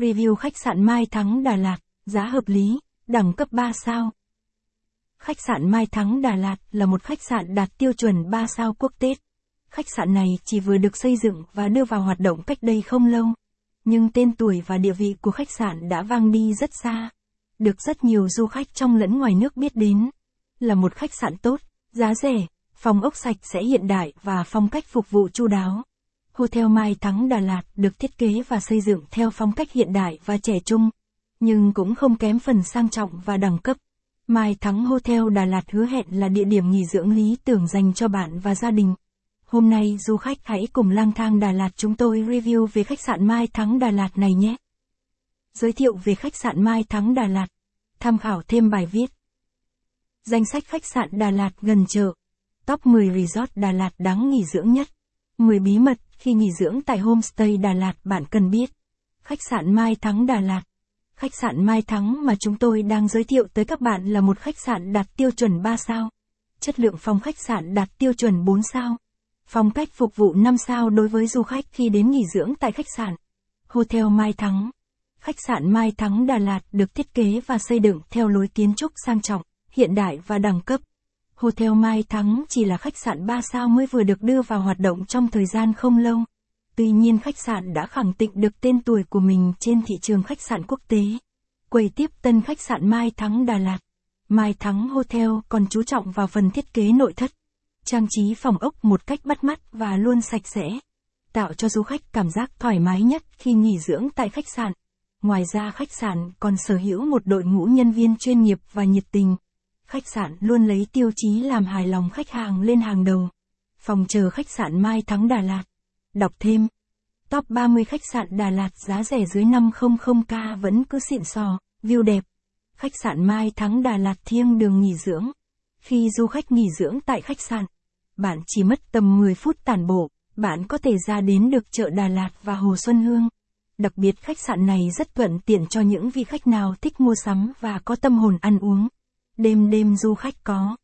Review khách sạn Mai Thắng Đà Lạt, giá hợp lý, đẳng cấp 3 sao. Khách sạn Mai Thắng Đà Lạt là một khách sạn đạt tiêu chuẩn 3 sao quốc tế. Khách sạn này chỉ vừa được xây dựng và đưa vào hoạt động cách đây không lâu, nhưng tên tuổi và địa vị của khách sạn đã vang đi rất xa, được rất nhiều du khách trong lẫn ngoài nước biết đến. Là một khách sạn tốt, giá rẻ, phòng ốc sạch sẽ hiện đại và phong cách phục vụ chu đáo. Hotel Mai Thắng Đà Lạt được thiết kế và xây dựng theo phong cách hiện đại và trẻ trung, nhưng cũng không kém phần sang trọng và đẳng cấp. Mai Thắng Hotel Đà Lạt hứa hẹn là địa điểm nghỉ dưỡng lý tưởng dành cho bạn và gia đình. Hôm nay du khách hãy cùng lang thang Đà Lạt chúng tôi review về khách sạn Mai Thắng Đà Lạt này nhé. Giới thiệu về khách sạn Mai Thắng Đà Lạt. Tham khảo thêm bài viết. Danh sách khách sạn Đà Lạt gần chợ. Top 10 resort Đà Lạt đáng nghỉ dưỡng nhất. 10 bí mật khi nghỉ dưỡng tại homestay Đà Lạt bạn cần biết. Khách sạn Mai Thắng Đà Lạt. Khách sạn Mai Thắng mà chúng tôi đang giới thiệu tới các bạn là một khách sạn đạt tiêu chuẩn 3 sao. Chất lượng phòng khách sạn đạt tiêu chuẩn 4 sao. Phong cách phục vụ 5 sao đối với du khách khi đến nghỉ dưỡng tại khách sạn Hotel Mai Thắng. Khách sạn Mai Thắng Đà Lạt được thiết kế và xây dựng theo lối kiến trúc sang trọng, hiện đại và đẳng cấp. Hotel Mai Thắng chỉ là khách sạn 3 sao mới vừa được đưa vào hoạt động trong thời gian không lâu. Tuy nhiên khách sạn đã khẳng định được tên tuổi của mình trên thị trường khách sạn quốc tế. Quầy tiếp tân khách sạn Mai Thắng Đà Lạt. Mai Thắng Hotel còn chú trọng vào phần thiết kế nội thất, trang trí phòng ốc một cách bắt mắt và luôn sạch sẽ, tạo cho du khách cảm giác thoải mái nhất khi nghỉ dưỡng tại khách sạn. Ngoài ra khách sạn còn sở hữu một đội ngũ nhân viên chuyên nghiệp và nhiệt tình. Khách sạn luôn lấy tiêu chí làm hài lòng khách hàng lên hàng đầu. Phòng chờ khách sạn Mai Thắng Đà Lạt. Đọc thêm. Top 30 khách sạn Đà Lạt giá rẻ dưới 500k vẫn cứ xịn sò, view đẹp. Khách sạn Mai Thắng Đà Lạt thiên đường nghỉ dưỡng. Khi du khách nghỉ dưỡng tại khách sạn, bạn chỉ mất tầm 10 phút tản bộ, bạn có thể ra đến được chợ Đà Lạt và Hồ Xuân Hương. Đặc biệt khách sạn này rất thuận tiện cho những vị khách nào thích mua sắm và có tâm hồn ăn uống. Đêm du khách có